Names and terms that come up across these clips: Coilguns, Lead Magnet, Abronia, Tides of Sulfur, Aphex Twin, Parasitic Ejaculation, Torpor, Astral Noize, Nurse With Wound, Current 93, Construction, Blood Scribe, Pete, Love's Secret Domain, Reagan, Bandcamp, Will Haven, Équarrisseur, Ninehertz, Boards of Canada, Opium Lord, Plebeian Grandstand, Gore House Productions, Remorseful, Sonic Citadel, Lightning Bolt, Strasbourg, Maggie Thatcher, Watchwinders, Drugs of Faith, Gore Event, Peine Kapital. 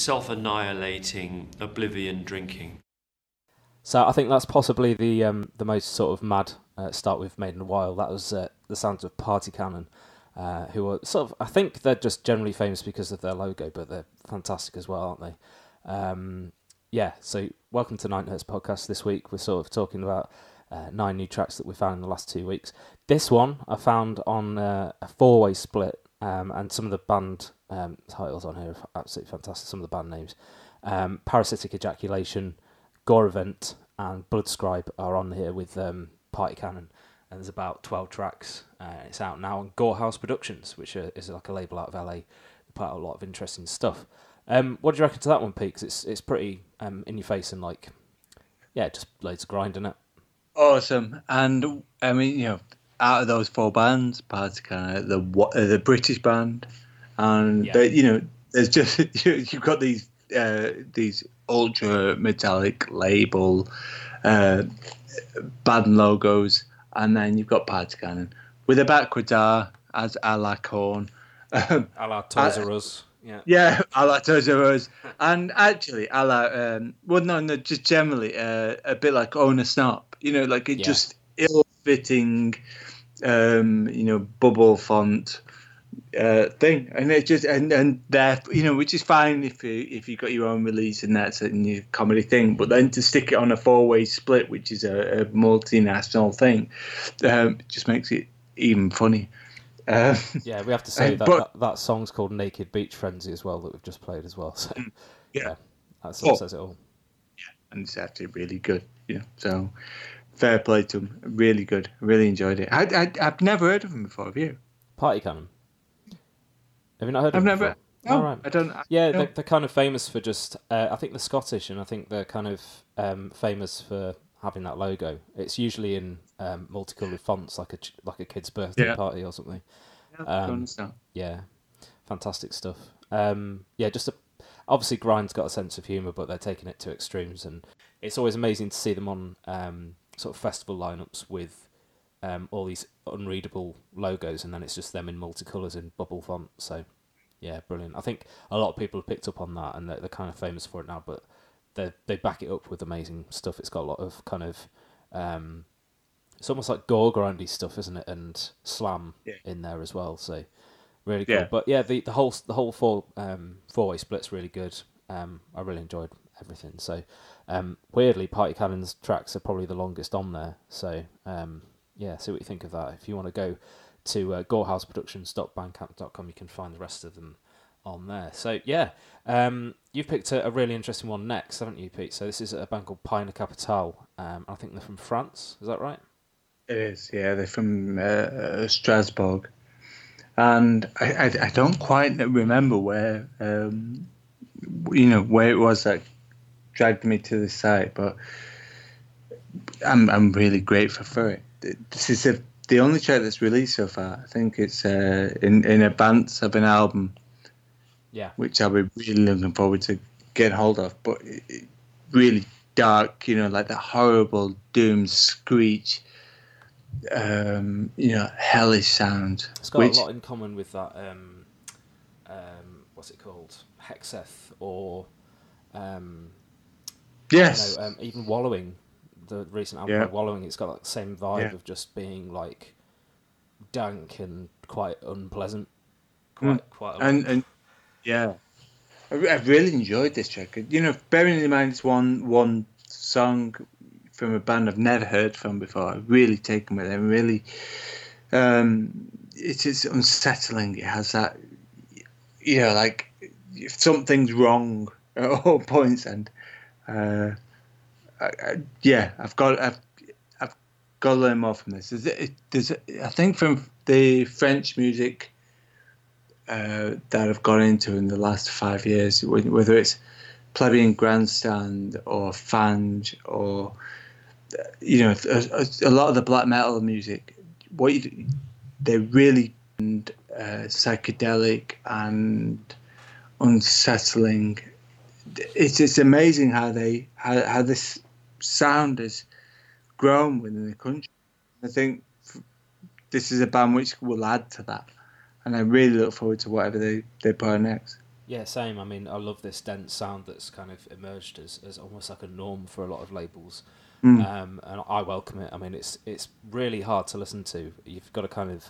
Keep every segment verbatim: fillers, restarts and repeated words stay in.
self-annihilating, oblivion drinking. So I think that's possibly the um, the most sort of mad uh, start we've made in a while. That was uh, the sounds of Party Cannon, uh, who are sort of, I think they're just generally famous because of their logo, but they're fantastic as well, aren't they? Um, yeah, so welcome to Ninehertz Podcast this week. We're sort of talking about uh, nine new tracks that we found in the last two weeks. This one I found on uh, a four-way split, um, and some of the band um, titles on here are absolutely fantastic, some of the band names. Um, Parasitic Ejaculation, Gore Event and Blood Scribe are on here with um, Party Cannon, and there's about twelve tracks. Uh, it's out now on Gore House Productions, which are, is like a label out of L A. They put out a lot of interesting stuff. Um, what do you reckon to that one, Pete? Because it's, it's pretty um, in your face and like, yeah, just loads of grind in it. Awesome. And I mean, you know, out of those four bands, Party Cannon, the, the British band, and yeah. But, you know, there's just, you've got these uh, these ultra metallic label uh, band logos, and then you've got Party Cannon with a backwards R as a la Korn, um, a la Toys R Us, yeah, yeah, a la Toys R Us, and actually a la um, well, no, no, just generally uh, a bit like Owner Snap, you know, like it yeah. just ill-fitting, um, you know, bubble font. Uh, thing and it just and and there, you know, which is fine if you if you got your own release and that's a new comedy thing, but then to stick it on a four-way split, which is a, a multinational thing, um, just makes it even funny. Uh, yeah, we have to say that, but, that that song's called "Naked Beach Frenzy" as well that we've just played as well. So yeah, yeah that sort of oh, says it all. Yeah, and it's actually really good. You know, so fair play to them. Really good. Really enjoyed it. I, I I've never heard of them before. Have you? Party Cannon. Have you not heard of I've them? I've never. No, oh, right. I don't. I, yeah, no. they're, they're kind of famous for just. Uh, I think they're Scottish, and I think they're kind of um, famous for having that logo. It's usually in um, multicoloured fonts, like a like a kid's birthday yeah. party or something. Yeah, um, yeah. fantastic stuff. Um, yeah, just a, obviously Grind's got a sense of humour, but they're taking it to extremes, and it's always amazing to see them on um, sort of festival lineups with. Um, all these unreadable logos, and then it's just them in multicolours in bubble font. So, yeah, brilliant. I think a lot of people have picked up on that, and they're, they're kind of famous for it now. But they they back it up with amazing stuff. It's got a lot of kind of, um, it's almost like gore grindy stuff, isn't it? And slam yeah. in there as well. So really good. Yeah. But yeah, the, the whole the whole four um, four way split's really good. Um, I really enjoyed everything. So um, weirdly, Party Cannon's tracks are probably the longest on there. So. Um, Yeah, see what you think of that. If you want to go to uh, gore house productions dot bandcamp dot com, you can find the rest of them on there. So, yeah, um, you've picked a, a really interesting one next, haven't you, Pete? So this is a band called Peine Kapital. Um, I think they're from France. Is that right? It is, yeah. They're from uh, Strasbourg. And I, I, I don't quite remember where, um, you know, where it was that dragged me to this site, but I'm I'm really grateful for it. This is a, the only track that's released so far. I think it's uh, in, in advance of an album, yeah, which I'll be really looking forward to getting hold of. But it, it really dark, you know, like the horrible doom screech, um, you know, hellish sound. It's got which, a lot in common with that, um, um, what's it called? Hexeth or um, yes, I don't know, um, even Wallowing. The recent album yeah. like Wallowing, it's got that like same vibe yeah. of just being like dank and quite unpleasant, quite mm. quite. And, and yeah, I, I really enjoyed this track. You know, bearing in mind it's one one song from a band I've never heard from before. I've really taken with it. And really, um, it is unsettling. It has that, you know, like if something's wrong at all points and. Uh, I, I, yeah, I've got I've, I've got to learn more from this. There's, it, there's, I think from the French music uh, that I've gone into in the last five years, whether it's Plebeian Grandstand or Fange or, you know, a, a lot of the black metal music, what you, they're really uh, psychedelic and unsettling. It's it's amazing how they how, how this sound has grown within the country. I think this is a band which will add to that, and I really look forward to whatever they, they put out next. Yeah, same. I mean, I love this dense sound that's kind of emerged as, as almost like a norm for a lot of labels. Mm. Um, and I welcome it. I mean, it's it's really hard to listen to. You've got to kind of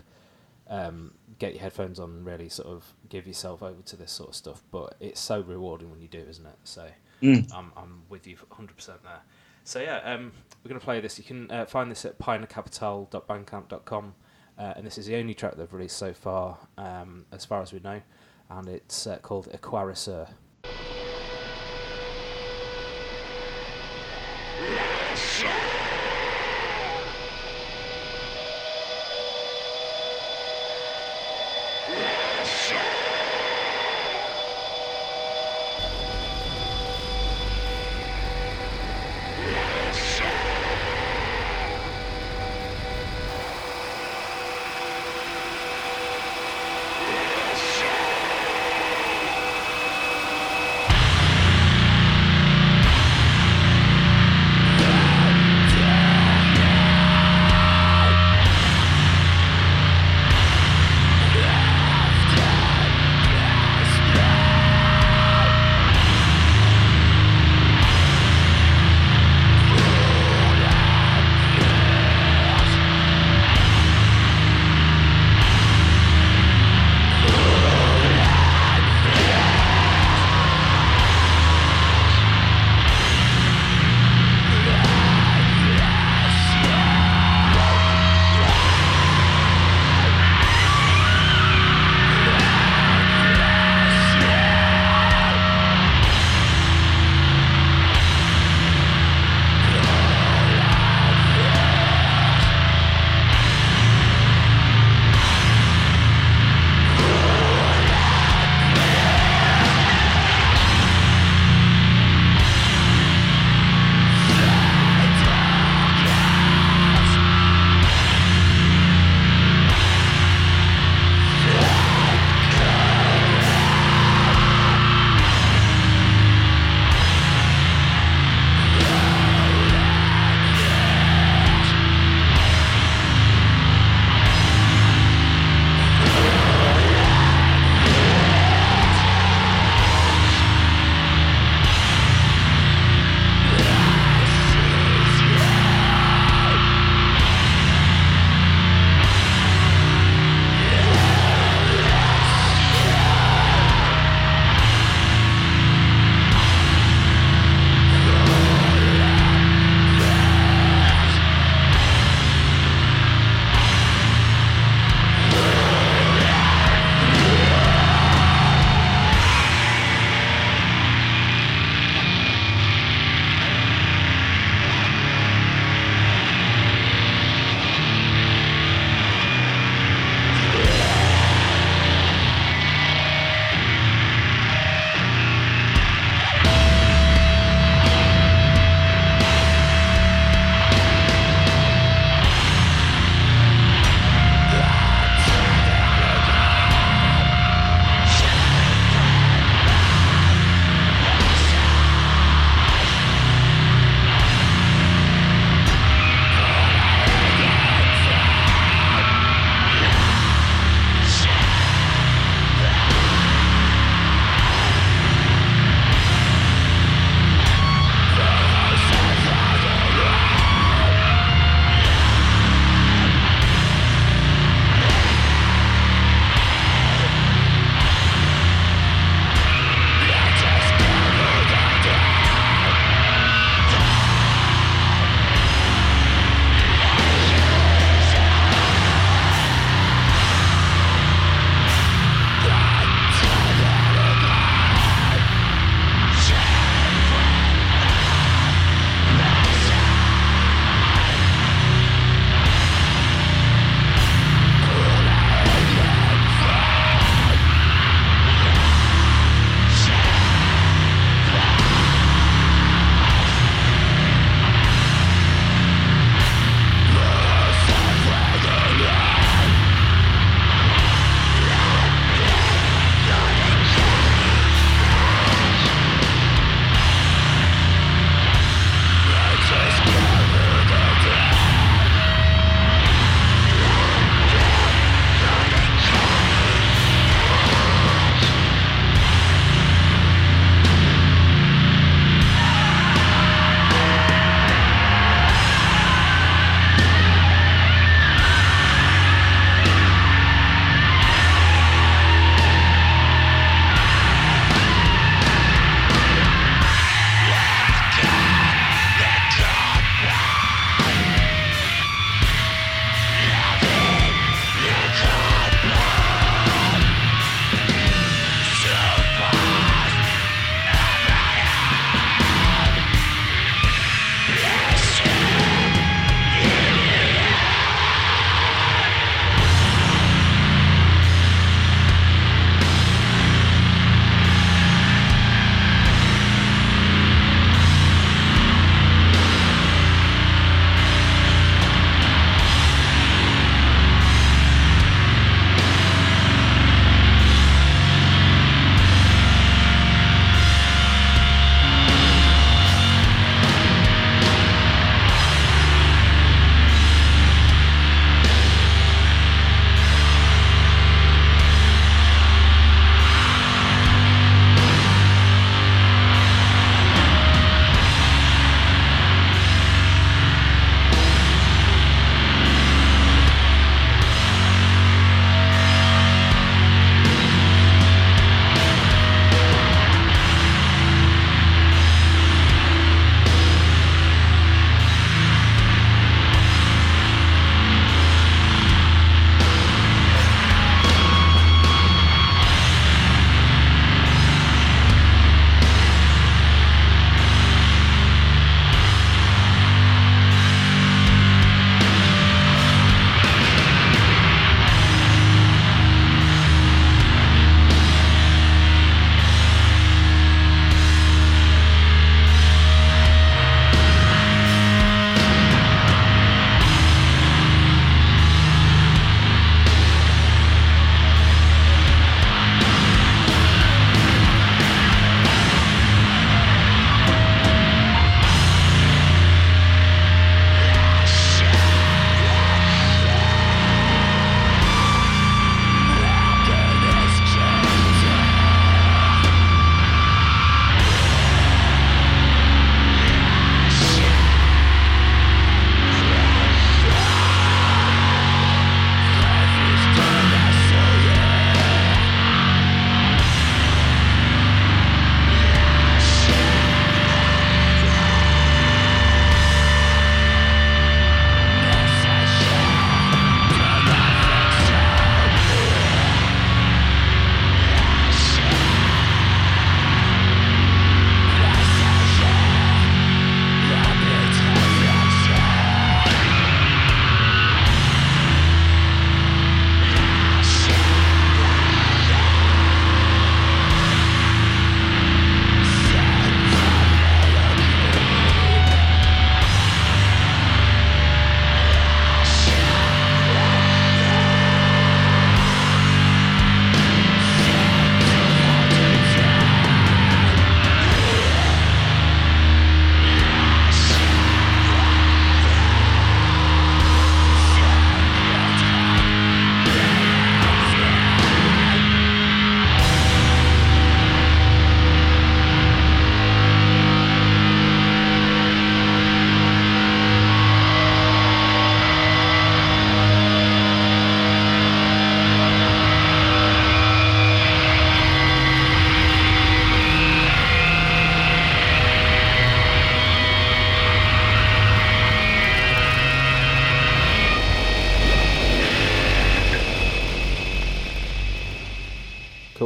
um, get your headphones on and really sort of give yourself over to this sort of stuff. But it's so rewarding when you do, isn't it? So mm. I'm I'm with you one hundred percent there. So yeah, um, we're going to play this. You can uh, find this at peine kapital dot bandcamp dot com. Uh, and this is the only track they've released so far, um, as far as we know. And it's uh, called Équarrisseur.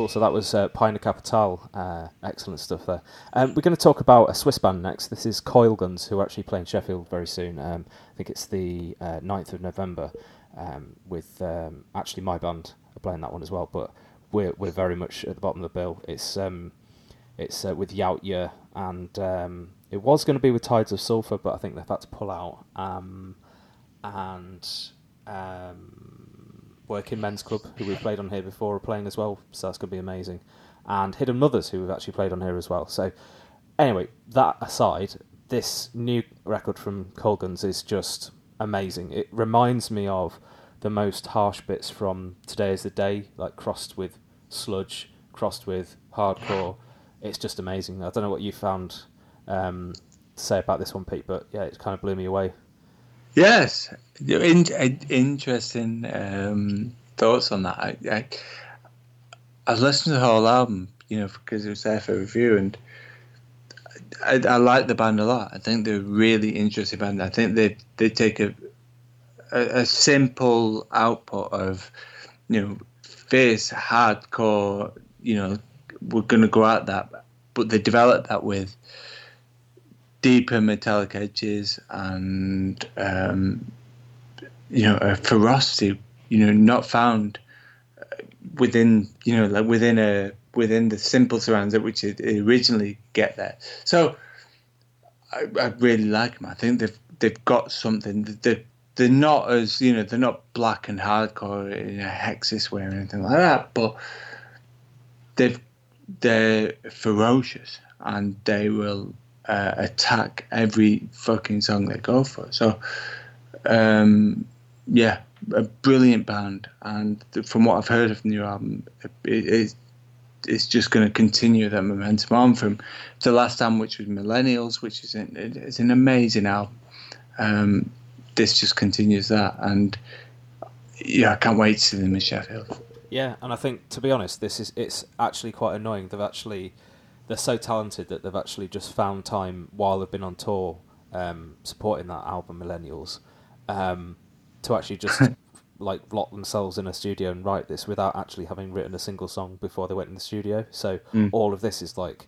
cool. So that was uh, Peine Kapital. Uh, excellent stuff there. Um, we're going to talk about a Swiss band next. This is Coilguns, who are actually playing Sheffield very soon. Um, I think it's the uh, ninth of November, um, with um, actually my band are playing that one as well, but we're we're very much at the bottom of the bill. It's um, it's uh, with Yautja, and um, it was going to be with Tides of Sulfur, but I think they've had to pull out. Um, and... Um, Working Men's Club, who we've played on here before, are playing as well, so that's going to be amazing. And Hidden Mothers, who we've actually played on here as well. So, anyway, that aside, this new record from Coilguns is just amazing. It reminds me of the most harsh bits from Today Is The Day, like crossed with sludge, crossed with hardcore. It's just amazing. I don't know what you found um, to say about this one, Pete, but yeah, it kind of blew me away. Yes, in, in, interesting um, thoughts on that. I, I, I listened to the whole album, you know, because it was there for review, and I, I like the band a lot. I think they're a really interesting band. I think they they take a, a a simple output of, you know, fierce hardcore. You know, we're gonna go at that, but they develop that with deeper metallic edges and um, you know, a ferocity, you know, not found within, you know, like within a within the simple surrounds at which it originally get there. So I, I really like them. I think they've they've got something. They're they're not as, you know, they're not black and hardcore in a Hexis way or anything like that, but they've they're ferocious and they will Uh, attack every fucking song they go for. So um, yeah, a brilliant band, and from what I've heard of the new album, it, it, it's just going to continue that momentum on from the last album, which was Millennials, which is an, it's an amazing album. Um, this just continues that, and yeah, I can't wait to see them in Sheffield. Yeah, and I think, to be honest, this is it's actually quite annoying. They've actually They're so talented that they've actually just found time while they've been on tour, um, supporting that album Millennials, um, to actually just like lock themselves in a studio and write this without actually having written a single song before they went in the studio. So mm. all of this is like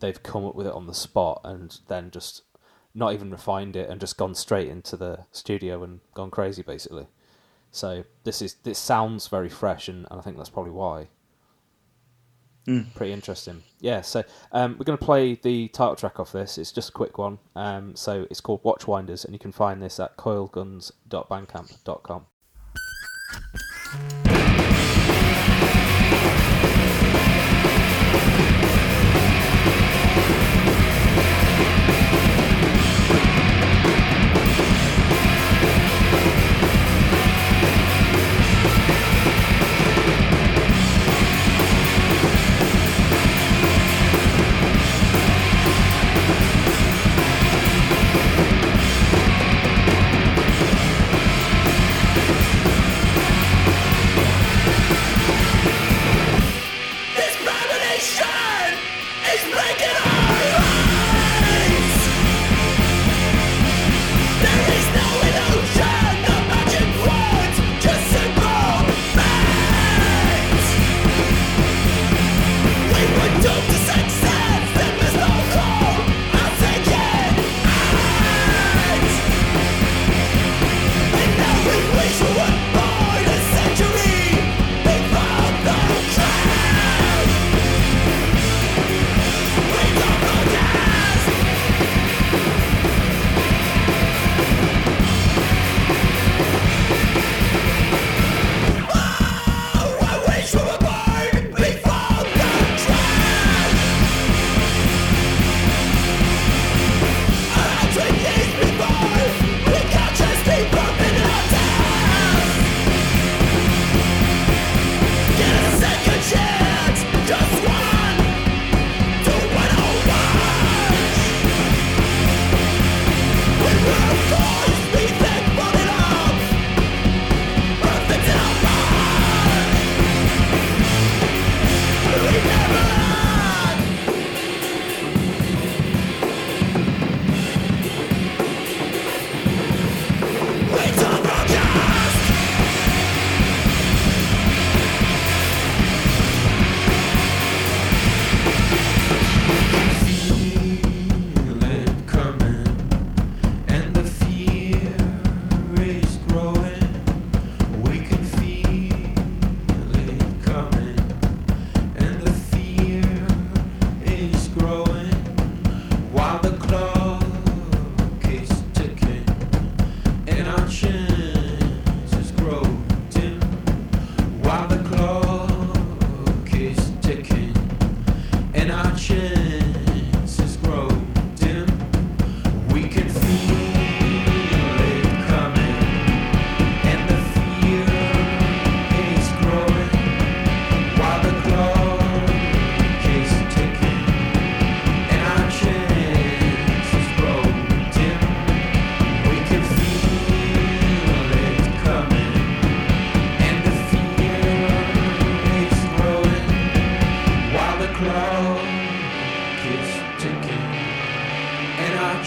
they've come up with it on the spot and then just not even refined it and just gone straight into the studio and gone crazy basically. So this is this sounds very fresh, and, and I think that's probably why. Mm. Pretty interesting. Yeah, so um, we're going to play the title track off this. It's just a quick one. Um, so it's called Watchwinders, and you can find this at coilguns dot bandcamp dot com.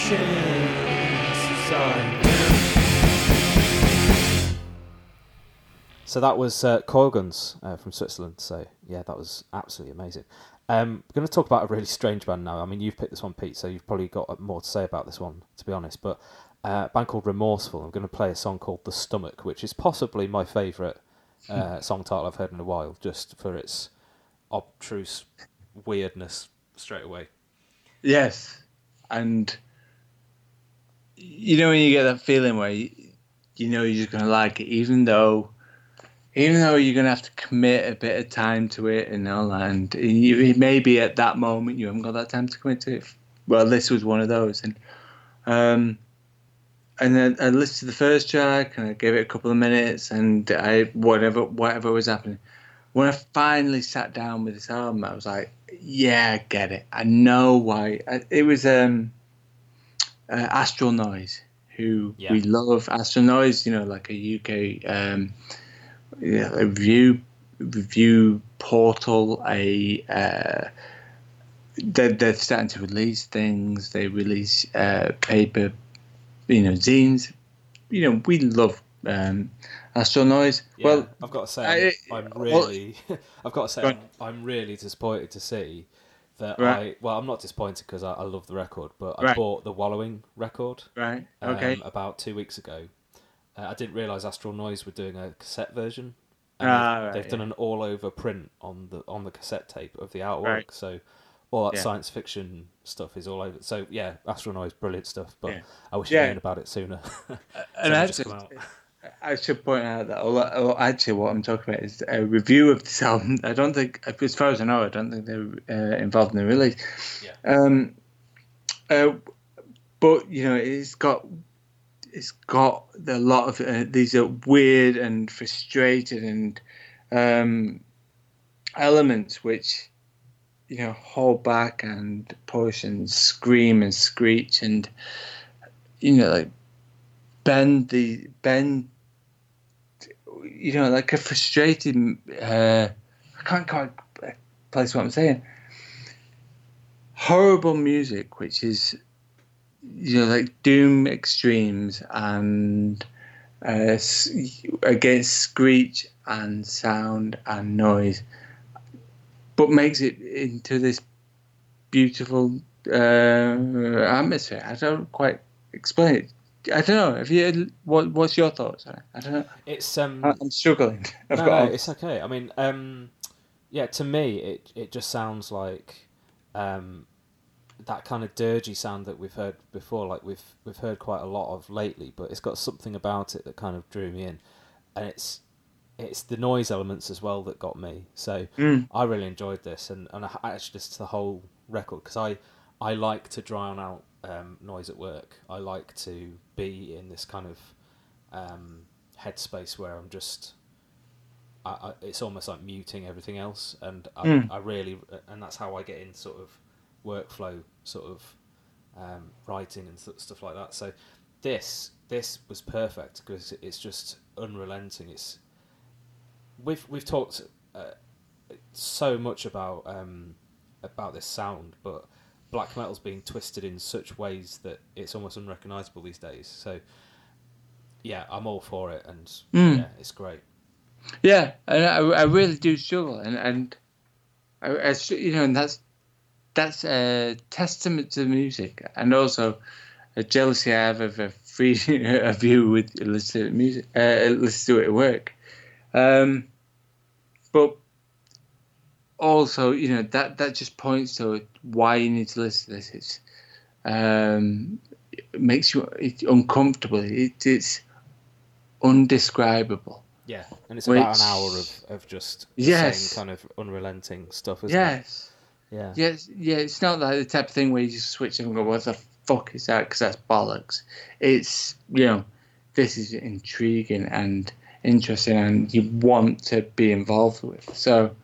Sorry. So that was uh, Coilguns uh, from Switzerland. So yeah, that was absolutely amazing. Um, we're going to talk about a really strange band now. I mean, you've picked this one, Pete, so you've probably got more to say about this one, to be honest. But uh, a band called Remorseful. I'm going to play a song called The Stomach, which is possibly my favourite uh, song title I've heard in a while, just for its obtruse weirdness straight away. Yes. And you know when you get that feeling where you, you know you're just going to like it, even though... Even though you're going to have to commit a bit of time to it and all, and maybe at that moment you haven't got that time to commit to it. Well, this was one of those. And um, and then I listened to the first track and I gave it a couple of minutes and I whatever whatever was happening. When I finally sat down with this album, I was like, yeah, I get it. I know why. It was um, uh, Astral Noize, who yeah. we love. Astral Noize, you know, like a U K... Um, Yeah, a review, review portal. A uh, they're, they're starting to release things. They release uh, paper, you know, zines. You know, we love um, Astral Noize. Yeah, well, I've got to say, I, I'm really, well, I've got to say, I'm, I'm really disappointed to see that. Right. I, well, I'm not disappointed because I, I love the record, but I right. bought the Wallowing record. Right. Okay. Um, about two weeks ago. I didn't realise Astral Noize were doing a cassette version. And ah, right, they've yeah. done an all-over print on the on the cassette tape of the artwork, right. so all that yeah. science fiction stuff is all over. So yeah, Astral Noize, brilliant stuff. But yeah. I wish yeah. I'd known about it sooner. so and I, just, I should point out that all, all, actually what I'm talking about is a review of this album. I don't think, as far as I know, I don't think they're uh, involved in the release. Yeah. Um. Uh, but you know, it's got. It's got a lot of uh, these are weird and frustrated and um, elements which, you know, hold back and push and scream and screech and, you know, like bend the bend. You know, like a frustrated. Uh, I can't quite place what I'm saying. Horrible music, which is. You know, like doom extremes and uh, against screech and sound and noise, but makes it into this beautiful uh, atmosphere. I don't quite explain it. I don't know. Have you? What? What's your thoughts on it? I don't know. It's um. I'm struggling. I've no, got no, it's okay. I mean, um, yeah. To me, it it just sounds like, um. that kind of dirgy sound that we've heard before, like we've we've heard quite a lot of lately, but it's got something about it that kind of drew me in, and it's it's the noise elements as well that got me. So mm. I really enjoyed this, and, and I actually listened to the whole record because I I like to drown out um, noise at work. I like to be in this kind of um, headspace where I'm just. I, I, it's almost like muting everything else, and I, mm. I really and that's how I get in sort of. Workflow sort of um, writing and th- stuff like that. So this this was perfect because it's just unrelenting. It's we've we've talked uh, so much about um, about this sound, but black metal's being twisted in such ways that it's almost unrecognisable these days. So yeah, I'm all for it, and mm. yeah, it's great. Yeah, and I, I really do struggle, and and I, I you know, and that's. That's a testament to the music, and also a jealousy I have of a free a view with illicit music. Uh, listen to it at work, um, but also you know that that just points to why you need to listen to this. It's, um, it makes you it's uncomfortable. It, it's undescribable. Yeah, and it's which, about an hour of of just yes. same kind of unrelenting stuff. Isn't yes. It? Yeah. yeah, yeah. It's not like the type of thing where you just switch and go, what the fuck is that? Because that's bollocks. It's, you know, this is intriguing and interesting and you want to be involved with. So,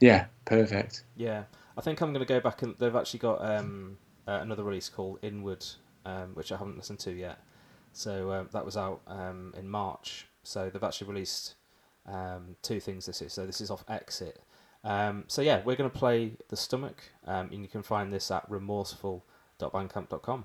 yeah, perfect. Yeah. I think I'm going to go back and they've actually got um, uh, another release called Inward, um, which I haven't listened to yet. So uh, that was out um, in March. So they've actually released um, two things this year. So this is off Exit. Um, so yeah, we're going to play The Stomach, um, and you can find this at remorseful dot bandcamp dot com.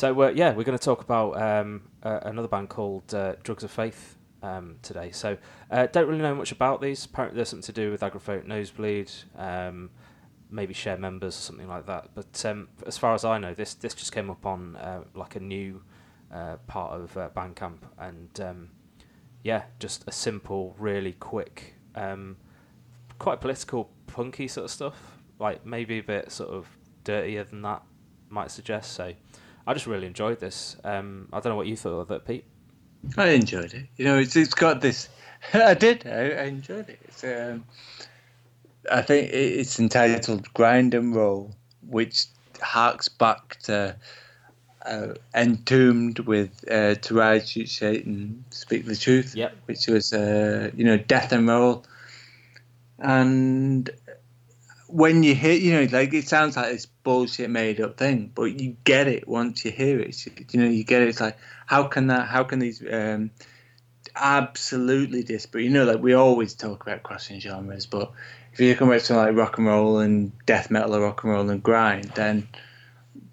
So, uh, yeah, we're going to talk about um, uh, another band called uh, Drugs of Faith um, today. So, uh, don't really know much about these. Apparently there's something to do with Agoraphobic Nosebleed, um, maybe share members or something like that. But um, as far as I know, this this just came up on uh, like a new uh, part of uh, Bandcamp. And, um, yeah, just a simple, really quick, um, quite political, punky sort of stuff. Like, maybe a bit sort of dirtier than that might suggest, so... I just really enjoyed this. Um, I don't know what you thought of it, Pete. I enjoyed it. You know, it's it's got this. I did. I, I enjoyed it. It's, um, I think it's entitled "Grind and Roll," which harks back to uh, "Entombed" with uh, "To Ride, Shoot, Shout, and Speak the Truth," yep. Which was uh, you know death and roll. And when you hear, you know, like it sounds like it's bullshit made up thing, but you get it once you hear it. You know, you get it. It's like, how can that, how can these um, absolutely disparate, you know, like we always talk about crossing genres, but if you come back to like rock and roll and death metal or rock and roll and grind, then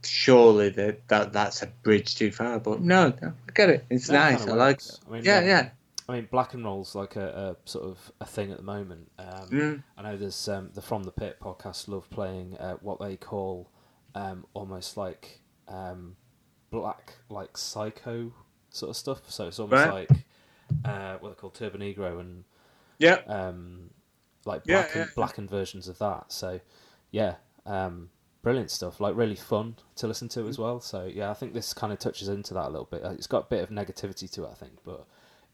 surely that, that that's a bridge too far. But no, no I get it. It's that nice. Kind of I like it. I mean, yeah, yeah, yeah. I mean, black and roll's like a, a sort of a thing at the moment. Um, mm. I know there's um, the From the Pit podcast love playing uh, what they call um, almost like um, black, like psycho sort of stuff. So it's almost right. like uh, what they call Turbo Negro and yeah, um, like black yeah, yeah. and blackened versions of that. So yeah, um, brilliant stuff. Like really fun to listen to mm. as well. So yeah, I think this kind of touches into that a little bit. It's got a bit of negativity to it, I think, but.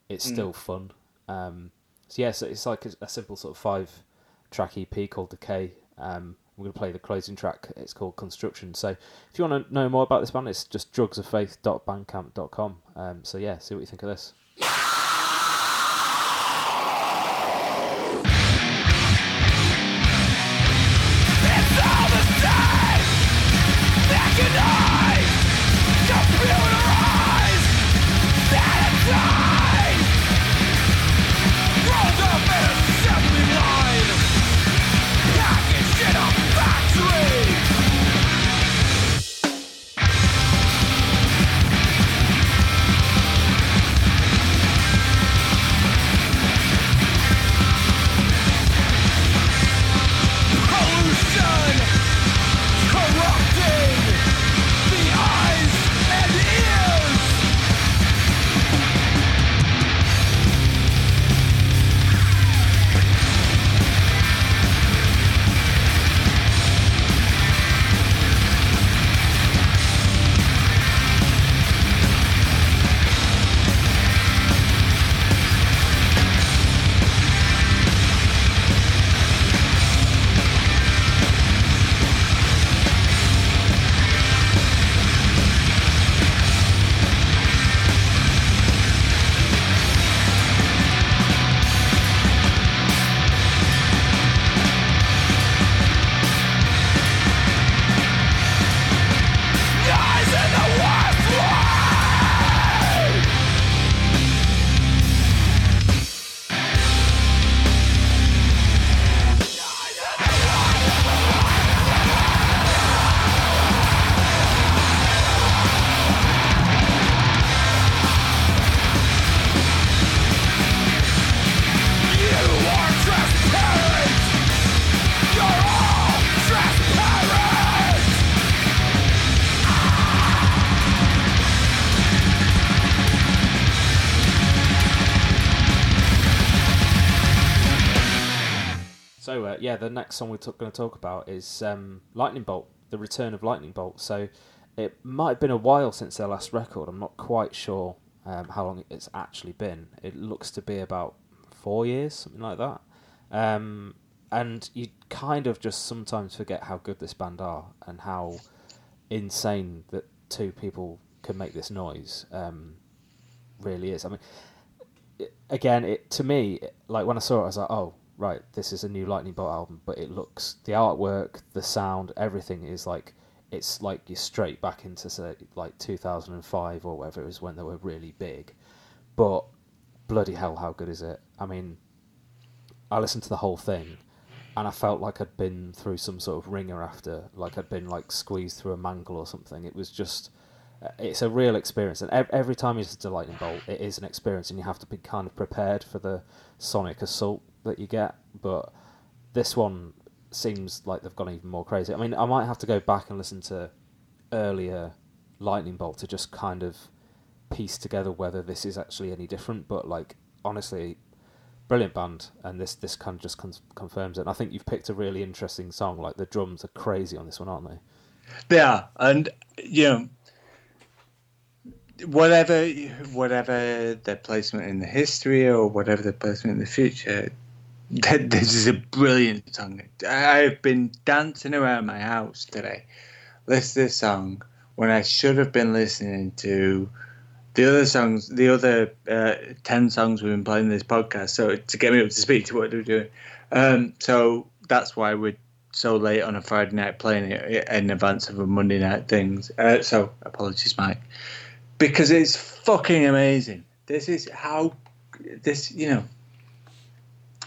It's still mm. fun. Um, so, yeah, so it's like a, a simple sort of five-track E P called Decay. Um, we're going to play the closing track. It's called Construction. So if you want to know more about this band, it's just drugs of faith dot bandcamp dot com. Um, so, yeah, see what you think of this. It's all the same. Back in eyes. Computerized. That it's all. Yeah, the next song we're t- going to talk about is um, Lightning Bolt, the return of Lightning Bolt. So it might have been a while since their last record. I'm not quite sure um, how long it's actually been. It looks to be about four years, something like that. Um, and you kind of just sometimes forget how good this band are and how insane that two people can make this noise um, really is. I mean, it, again, it to me, like when I saw it, I was like, oh, right, this is a new Lightning Bolt album, but it looks, the artwork, the sound, everything is like, it's like you're straight back into, say, like two thousand five or whatever it was when they were really big. But bloody hell, how good is it? I mean, I listened to the whole thing and I felt like I'd been through some sort of ringer after, like I'd been like squeezed through a mangle or something. It was just it's a real experience, and every time you do Lightning Bolt, it is an experience, and you have to be kind of prepared for the sonic assault that you get. But this one seems like they've gone even more crazy. I mean, I might have to go back and listen to earlier Lightning Bolt to just kind of piece together whether this is actually any different. But like, honestly, brilliant band, and this this kind of just con- confirms it. And I think you've picked a really interesting song. Like, the drums are crazy on this one, aren't they? They are, and you know, whatever whatever their placement in the history or whatever their placement in the future, that this is a brilliant song. I've been dancing around my house today, listening to this song when I should have been listening to the other songs, the other uh, ten songs we've been playing in this podcast. So to get me up to speed to what they're doing, um, so that's why we're so late on a Friday night playing it in advance of a Monday night things. Uh, so apologies, Mike, because it's fucking amazing. This is how this, you know,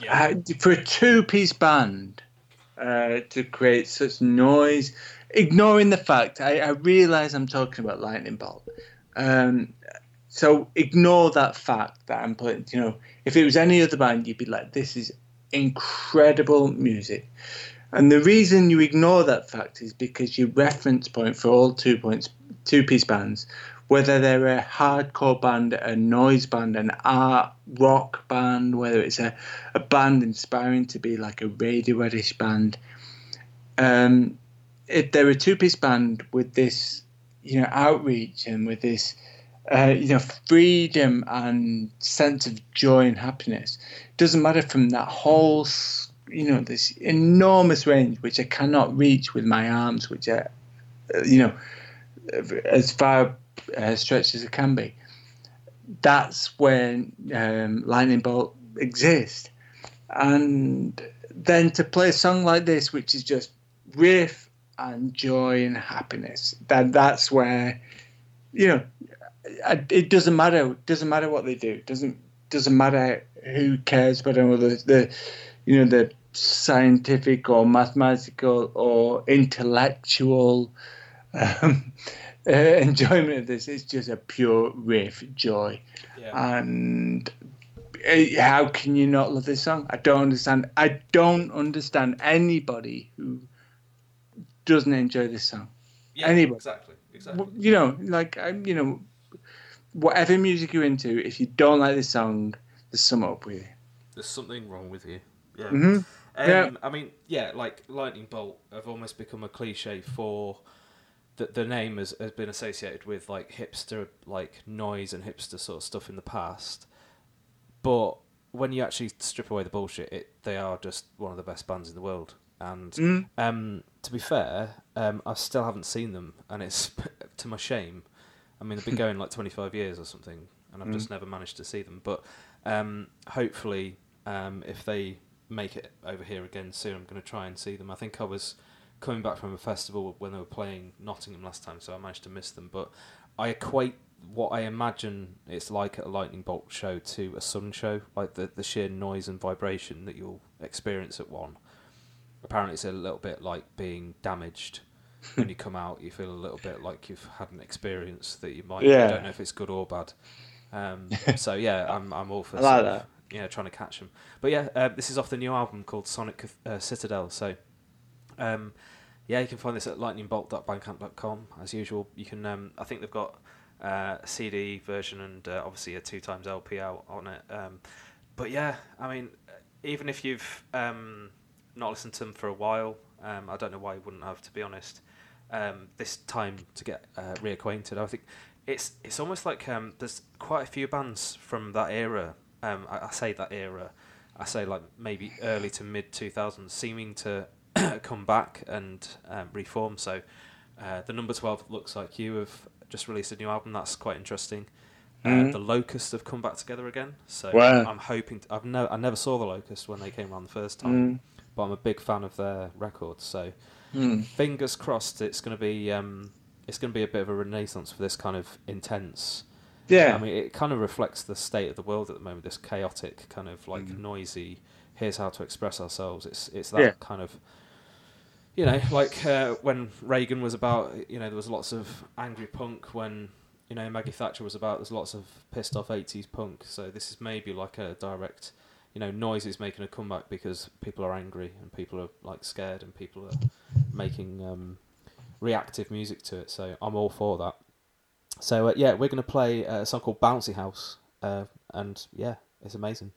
yeah. how, for a two-piece band uh, to create such noise, ignoring the fact I, I realise I'm talking about Lightning Bolt. Um, so ignore that fact that I'm playing. You know, if it was any other band, you'd be like, "This is incredible music." And the reason you ignore that fact is because your reference point for all two points, two-piece bands, whether they're a hardcore band, a noise band, an art rock band, whether it's a, a band inspiring to be like a Radiohead-ish band, um, if they're a two-piece band with this, you know, outreach and with this, uh, you know, freedom and sense of joy and happiness, it doesn't matter from that whole. You know, this enormous range which I cannot reach with my arms, which are, you know, as far uh, stretched as it can be. That's when um, Lightning Bolt exists. And then to play a song like this, which is just riff and joy and happiness, that that's where, you know, it doesn't matter. Doesn't matter what they do. Doesn't doesn't matter who cares about all the the. You know, the scientific or mathematical or intellectual um, uh, enjoyment of this is just a pure riff joy. Yeah. And uh, how can you not love this song? I don't understand. I don't understand anybody who doesn't enjoy this song. Yeah, anybody. exactly, exactly. You know, like, you know, whatever music you're into, if you don't like this song, there's something up with you. There's something wrong with you. Yeah. Mm-hmm. Um, yeah, I mean, yeah, like Lightning Bolt have almost become a cliche for that. The name has, has been associated with like hipster, like noise and hipster sort of stuff in the past. But when you actually strip away the bullshit, it, they are just one of the best bands in the world. And mm. um, to be fair, um, I still haven't seen them, and it's to my shame. I mean, they've been going like twenty-five years or something, and I've mm. just never managed to see them. But um, hopefully, um, if they make it over here again soon, I'm going to try and see them. I think I was coming back from a festival when they were playing Nottingham last time, so I managed to miss them. But I equate what I imagine it's like at a Lightning Bolt show to a Sun show, like the, the sheer noise and vibration that you'll experience at one. Apparently it's a little bit like being damaged. When you come out, you feel a little bit like you've had an experience that you might, yeah. I don't know if it's good or bad. Um, so yeah, I'm I'm all for I like that. Yeah, trying to catch them. But yeah, uh, this is off the new album called Sonic uh, Citadel. So, um, yeah, you can find this at lightning bolt dot bandcamp dot com as usual. You can, um, I think they've got uh, a C D version and uh, obviously a two times L P out on it. Um, but yeah, I mean, even if you've um, not listened to them for a while, um, I don't know why you wouldn't have, to be honest. Um, this time to get uh, reacquainted, I think it's it's almost like um, there's quite a few bands from that era. Um, I, I say that era, I say like maybe early to mid two thousands, seeming to come back and um, reform. So uh, the Number twelve Looks Like You have just released a new album. That's quite interesting. Mm-hmm. Uh, the Locusts have come back together again. So wow. I'm hoping to, I've no, I never saw the Locusts when they came around the first time, mm. but I'm a big fan of their records. So mm. fingers crossed, it's going to be um, it's going to be a bit of a renaissance for this kind of intense. Yeah, I mean, it kind of reflects the state of the world at the moment. This chaotic, kind of like mm. noisy. Here's how to express ourselves. It's it's that yeah. kind of you know, like uh, when Reagan was about, you know, there was lots of angry punk. When, you know, Maggie Thatcher was about, there's lots of pissed off eighties punk. So this is maybe like a direct, you know, Noize is making a comeback because people are angry and people are like scared and people are making um, reactive music to it. So I'm all for that. So uh, yeah, we're going to play a song called Bouncy House. Uh, and yeah, it's amazing.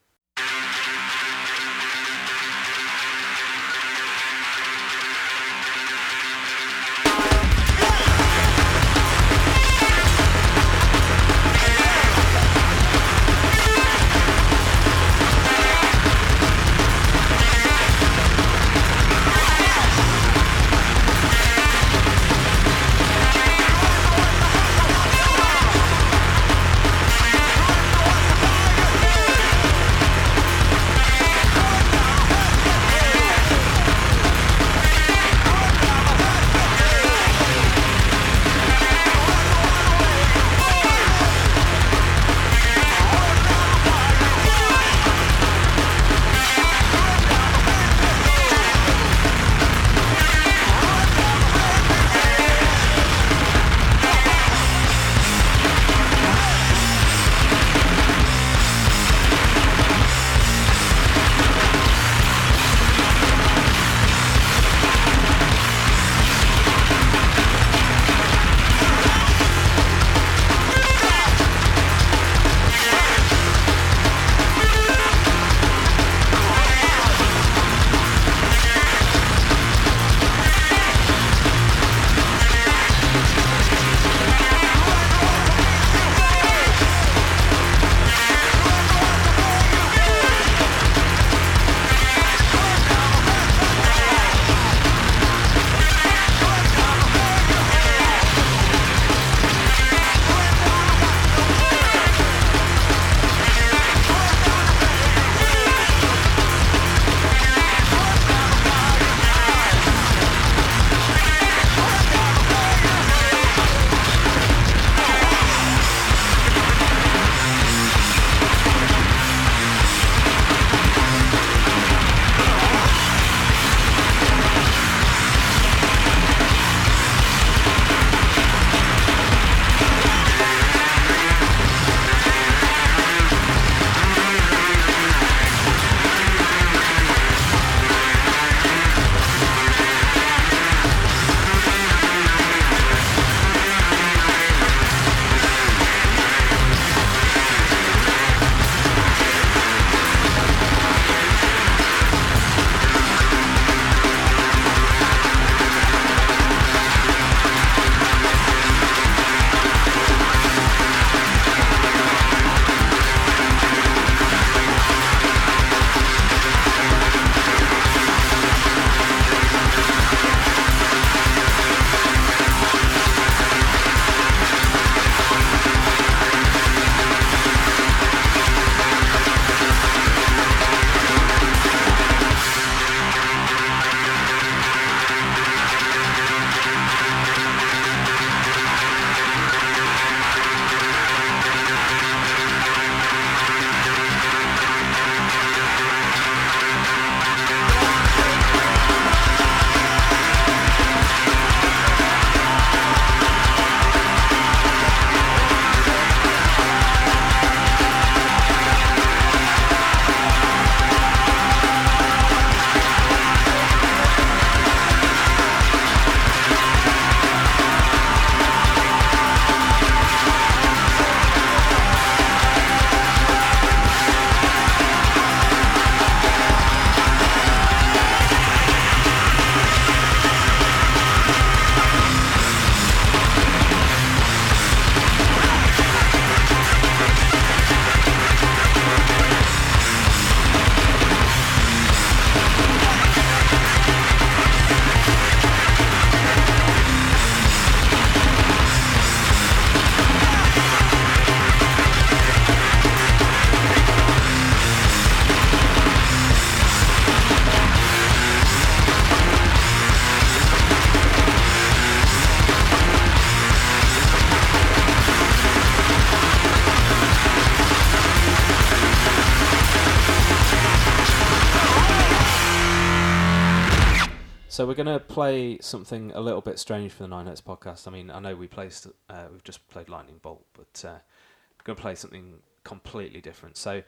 So we're going to play something a little bit strange for the Ninehertz podcast. I mean, I know we placed, uh, we've just played Lightning Bolt, but uh, we're going to play something completely different. So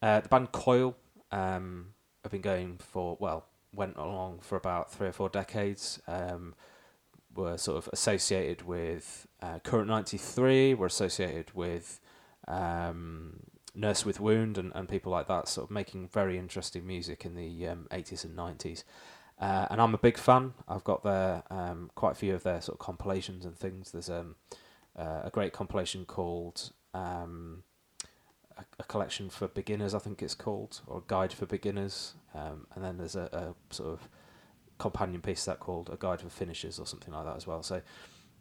uh, the band Coil um, have been going for, well, went along for about three or four decades. Um, were sort of associated with uh, Current ninety-three, were associated with um, Nurse with Wound and, and people like that, sort of making very interesting music in the um, eighties and nineties. Uh, and I'm a big fan. I've got their um, quite a few of their sort of compilations and things. There's um, uh, a great compilation called um, a, a collection for beginners, I think it's called, or a guide for beginners. Um, and then there's a, a sort of companion piece that called a guide for finishers or something like that as well. So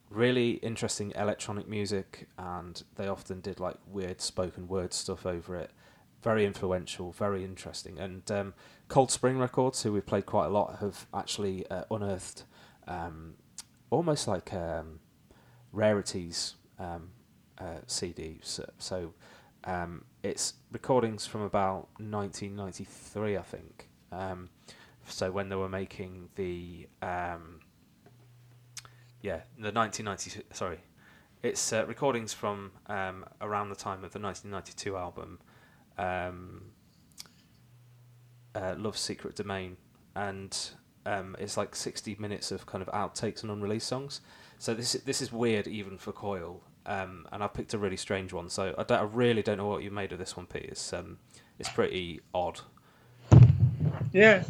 really interesting electronic music, and they often did like weird spoken word stuff over it. Very influential, very interesting. And um, Cold Spring Records, who we've played quite a lot, have actually uh, unearthed um, almost like um, rarities um, uh, C Ds. So um, it's recordings from about nineteen ninety-three, I think. Um, So when they were making the, um, yeah, the nineteen ninety-two, sorry, it's uh, recordings from um, around the time of the nineteen ninety-two album, um, uh, Love's Secret Domain, and um, it's like sixty minutes of kind of outtakes and unreleased songs. So this this is weird even for Coil, um, and I've picked a really strange one. So I, don't, I really don't know what you made of this one, Pete. It's um, it's pretty odd. Yeah,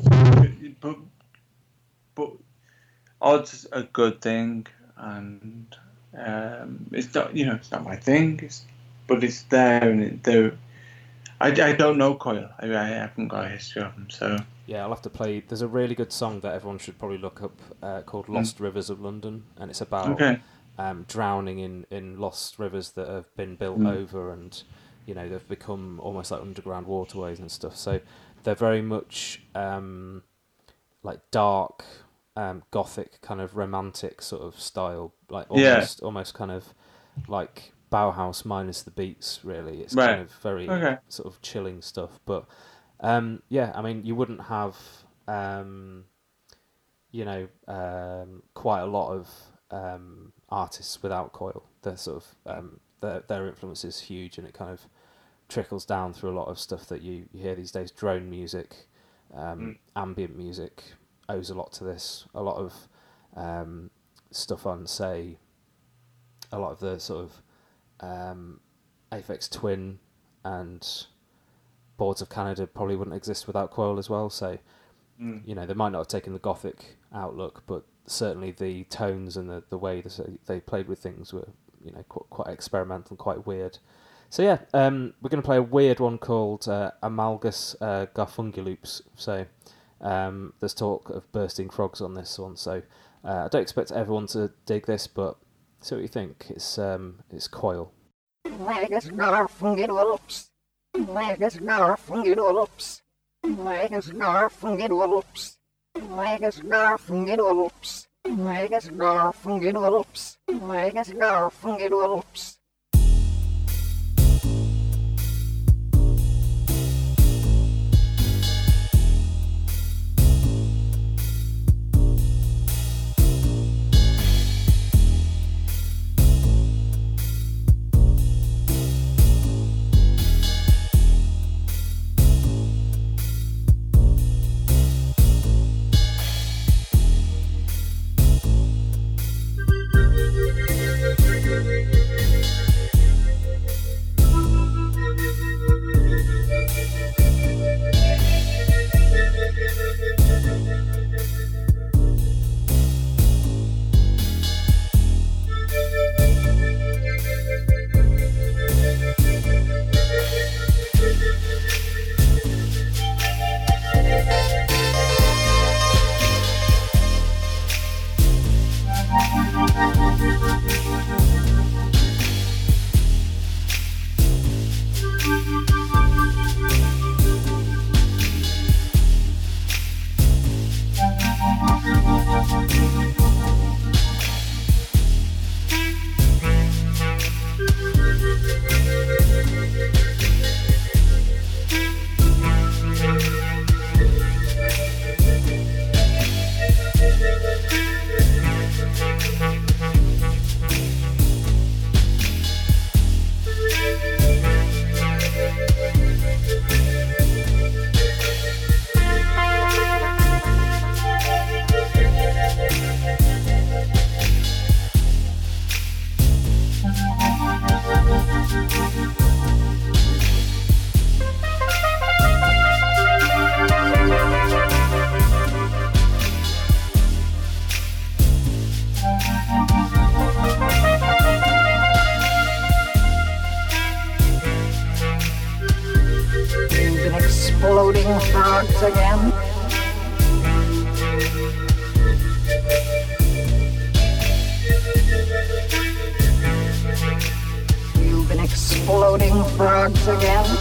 but, but odd's a good thing, and um, it's not, you know, it's not my thing, it's, but it's there, and it, there. I, I don't know Coil. I, I haven't got a history of them, so yeah, I'll have to play. There's a really good song that everyone should probably look up uh, called "Lost mm. Rivers of London," and it's about okay. um, drowning in, in lost rivers that have been built mm. over, and you know they've become almost like underground waterways and stuff. So. They're very much um, like dark, um, gothic, kind of romantic sort of style, like almost, yeah. almost kind of like Bauhaus minus the beats. Really, it's right. kind of very okay. sort of chilling stuff. But um, yeah, I mean, you wouldn't have, um, you know, um, quite a lot of um, artists without Coil. They're sort of um, their their influence is huge, and it kind of. Trickles down through a lot of stuff that you, you hear these days. Drone music, um, mm. ambient music owes a lot to this. A lot of um, stuff on, say, a lot of the sort of um, Aphex Twin and Boards of Canada probably wouldn't exist without Coil as well. So, mm. you know, they might not have taken the gothic outlook, but certainly the tones and the, the way they played with things were, you know, quite, quite experimental, quite weird. So yeah, um, we're going to play a weird one called uh, Omalgus uh, Garfungiloops. So um, there's talk of bursting frogs on this one. So uh, I don't expect everyone to dig this, but see what you think. It's um, it's Coil. Omalgus Garfungiloops. Omalgus Garfungiloops. Omalgus Garfungiloops. Omalgus Garfungiloops. Omalgus Garfungiloops. Omalgus Garfungiloops. We'll be right back. exploding shards again. You've been exploding frogs again.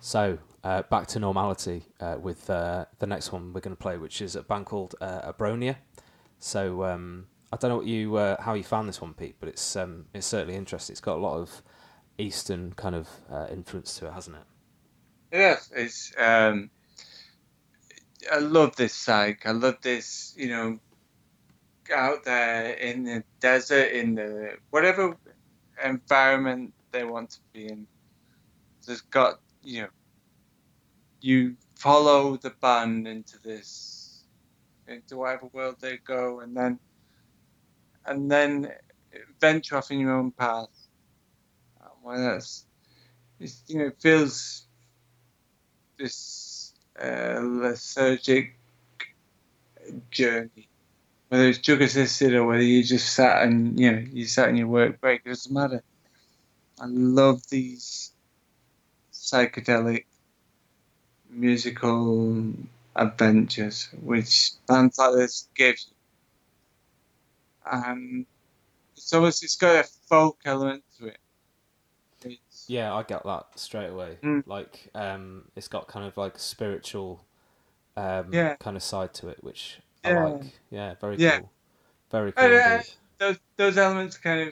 So uh, back to normality uh, with uh, the next one we're going to play, which is a band called uh, Abronia. So um, I don't know what you uh, how you found this one, Pete, but it's um, it's certainly interesting. It's got a lot of Eastern kind of uh, influence to it, hasn't it? Yes, it's. Um, I love this psych. I love this. You know, out there in the desert, in the whatever environment they want to be in, there's got you know. You follow the band into this, into whatever world they go, and then, and then venture off in your own path. Well, that's, it's, you know, it feels this uh, lethargic journey, whether it's drug assisted or whether you just sat and you know you sat in your work break. It doesn't matter. I love these psychedelic musical adventures which bands like this give you. Um, it's almost, it's got a folk element to it. It's, yeah, I get that straight away. Mm. Like, um, it's got kind of like spiritual um, yeah. kind of side to it, which yeah. I like. Yeah, very yeah. cool. Very cool. Uh, those, those elements kind of,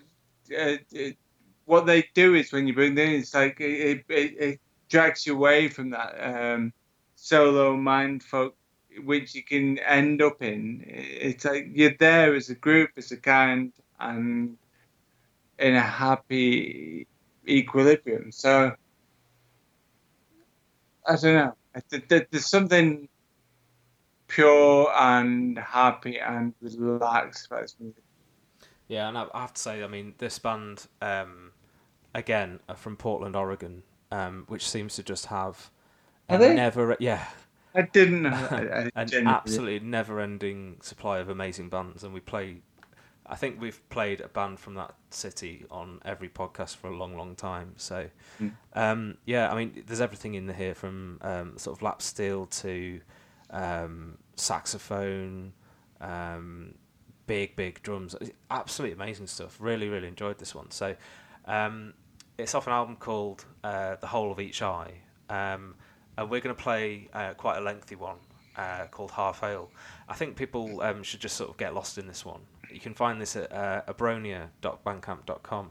uh, it, what they do is when you bring them in, it's like, it, it, it drags you away from that um, solo mind folk, which you can end up in. It's like you're there as a group, as a kind, and in a happy equilibrium. So I don't know. There's something pure and happy and relaxed about this music. Yeah, and I have to say, I mean, this band um, again are from Portland, Oregon. Um, which seems to just have a never, yeah. I didn't know. I, I an absolutely never-ending supply of amazing bands, and we play. I think we've played a band from that city on every podcast for a long, long time. So, mm. um, yeah, I mean, there's everything in here from um, sort of lap steel to um, saxophone, um, big, big drums. Absolutely amazing stuff. Really, really enjoyed this one. So. Um, It's off an album called uh, The Whole of Each Eye. Um, and we're going to play uh, quite a lengthy one uh, called Half Ale. I think people um, should just sort of get lost in this one. You can find this at uh, abronia dot bandcamp dot com.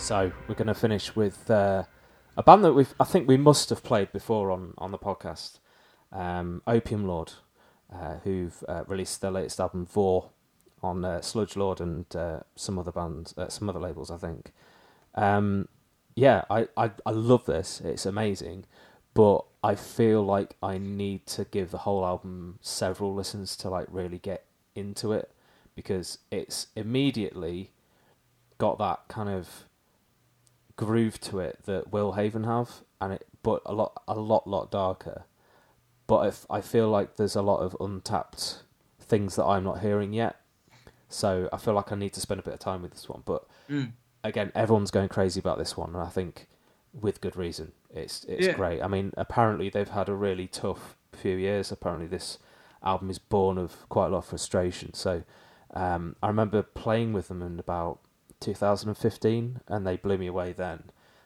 So we're going to finish with uh, a band that we've I think we must have played before on, on the podcast, um, Opium Lord, uh, who've uh, released their latest album Vor on uh, Sludge Lord and uh, some other bands, uh, some other labels I think. Um, yeah, I, I, I love this. It's amazing, but I feel like I need to give the whole album several listens to like really get into it, because it's immediately got that kind of groove to it that Will Haven have, and it but a lot a lot lot darker. But if, I feel like there's a lot of untapped things that I'm not hearing yet, so I feel like I need to spend a bit of time with this one. But mm. again, everyone's going crazy about this one, and I think with good reason. It's it's yeah. great. I mean, apparently they've had a really tough few years. Apparently this album is born of quite a lot of frustration. So um, I remember playing with them in about two thousand fifteen, and they blew me away then.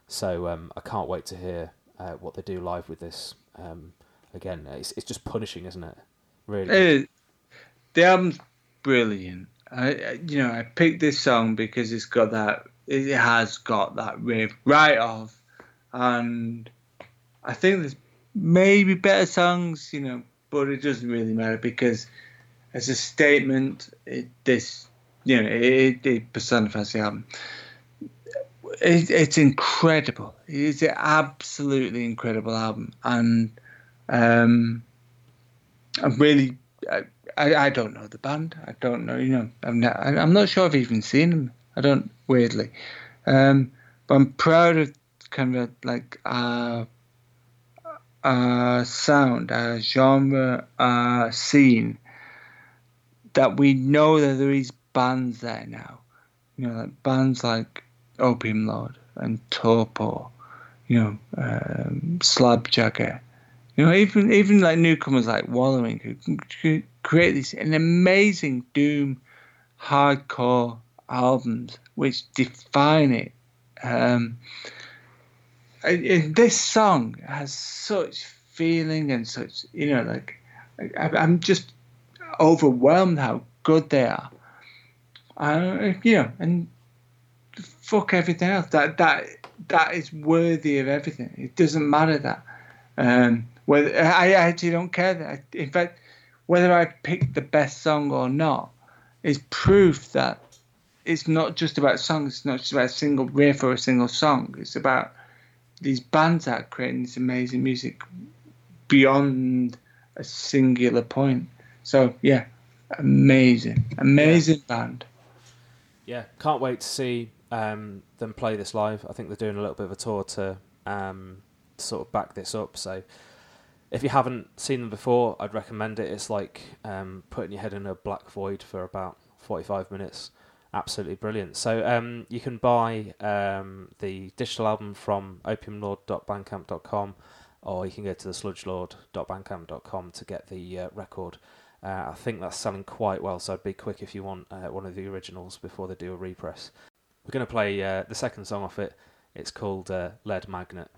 So um, I can't wait to hear uh, what they do live with this. Um, again, it's it's just punishing, isn't it? Really, uh, the album's brilliant. I you know I picked this song because it's got that it has got that riff right off. And I think there's maybe better songs, you know, but it doesn't really matter because as a statement, it, this, you know, it, it personifies the album. It, it's incredible. It's an absolutely incredible album. And um, I'm really, I, I, I don't know the band. I don't know, you know, I'm not, I, I'm not sure I've even seen them. I don't, weirdly. Um, but I'm proud of kind of like a uh, uh, sound, a uh, genre, a uh, scene that we know that there is bands there now. You know, like bands like Opium Lord and Torpor, you know, um, Slabjagger. You know, even even like newcomers like Wallowing who create these an amazing doom hardcore albums which define it. Um, This song has such feeling and such, you know, like I'm just overwhelmed how good they are. Uh, you know, and fuck everything else. That that that is worthy of everything. It doesn't matter that. Um, whether I actually don't care. That I, in fact, whether I picked the best song or not is proof that it's not just about songs. It's not just about a single riff or a single song. It's about these bands that are creating this amazing music beyond a singular point. So, yeah, amazing, amazing yeah. band. Yeah, can't wait to see um, them play this live. I think they're doing a little bit of a tour to um, sort of back this up. So if you haven't seen them before, I'd recommend it. It's like um, putting your head in a black void for about forty-five minutes. Absolutely brilliant. So um, you can buy um, the digital album from opium lord dot bandcamp dot com, or you can go to the sludge lord dot bandcamp dot com to get the uh, record. Uh, I think that's selling quite well, so I'd be quick if you want uh, one of the originals before they do a repress. We're going to play uh, the second song off it. It's called uh, Lead Magnet.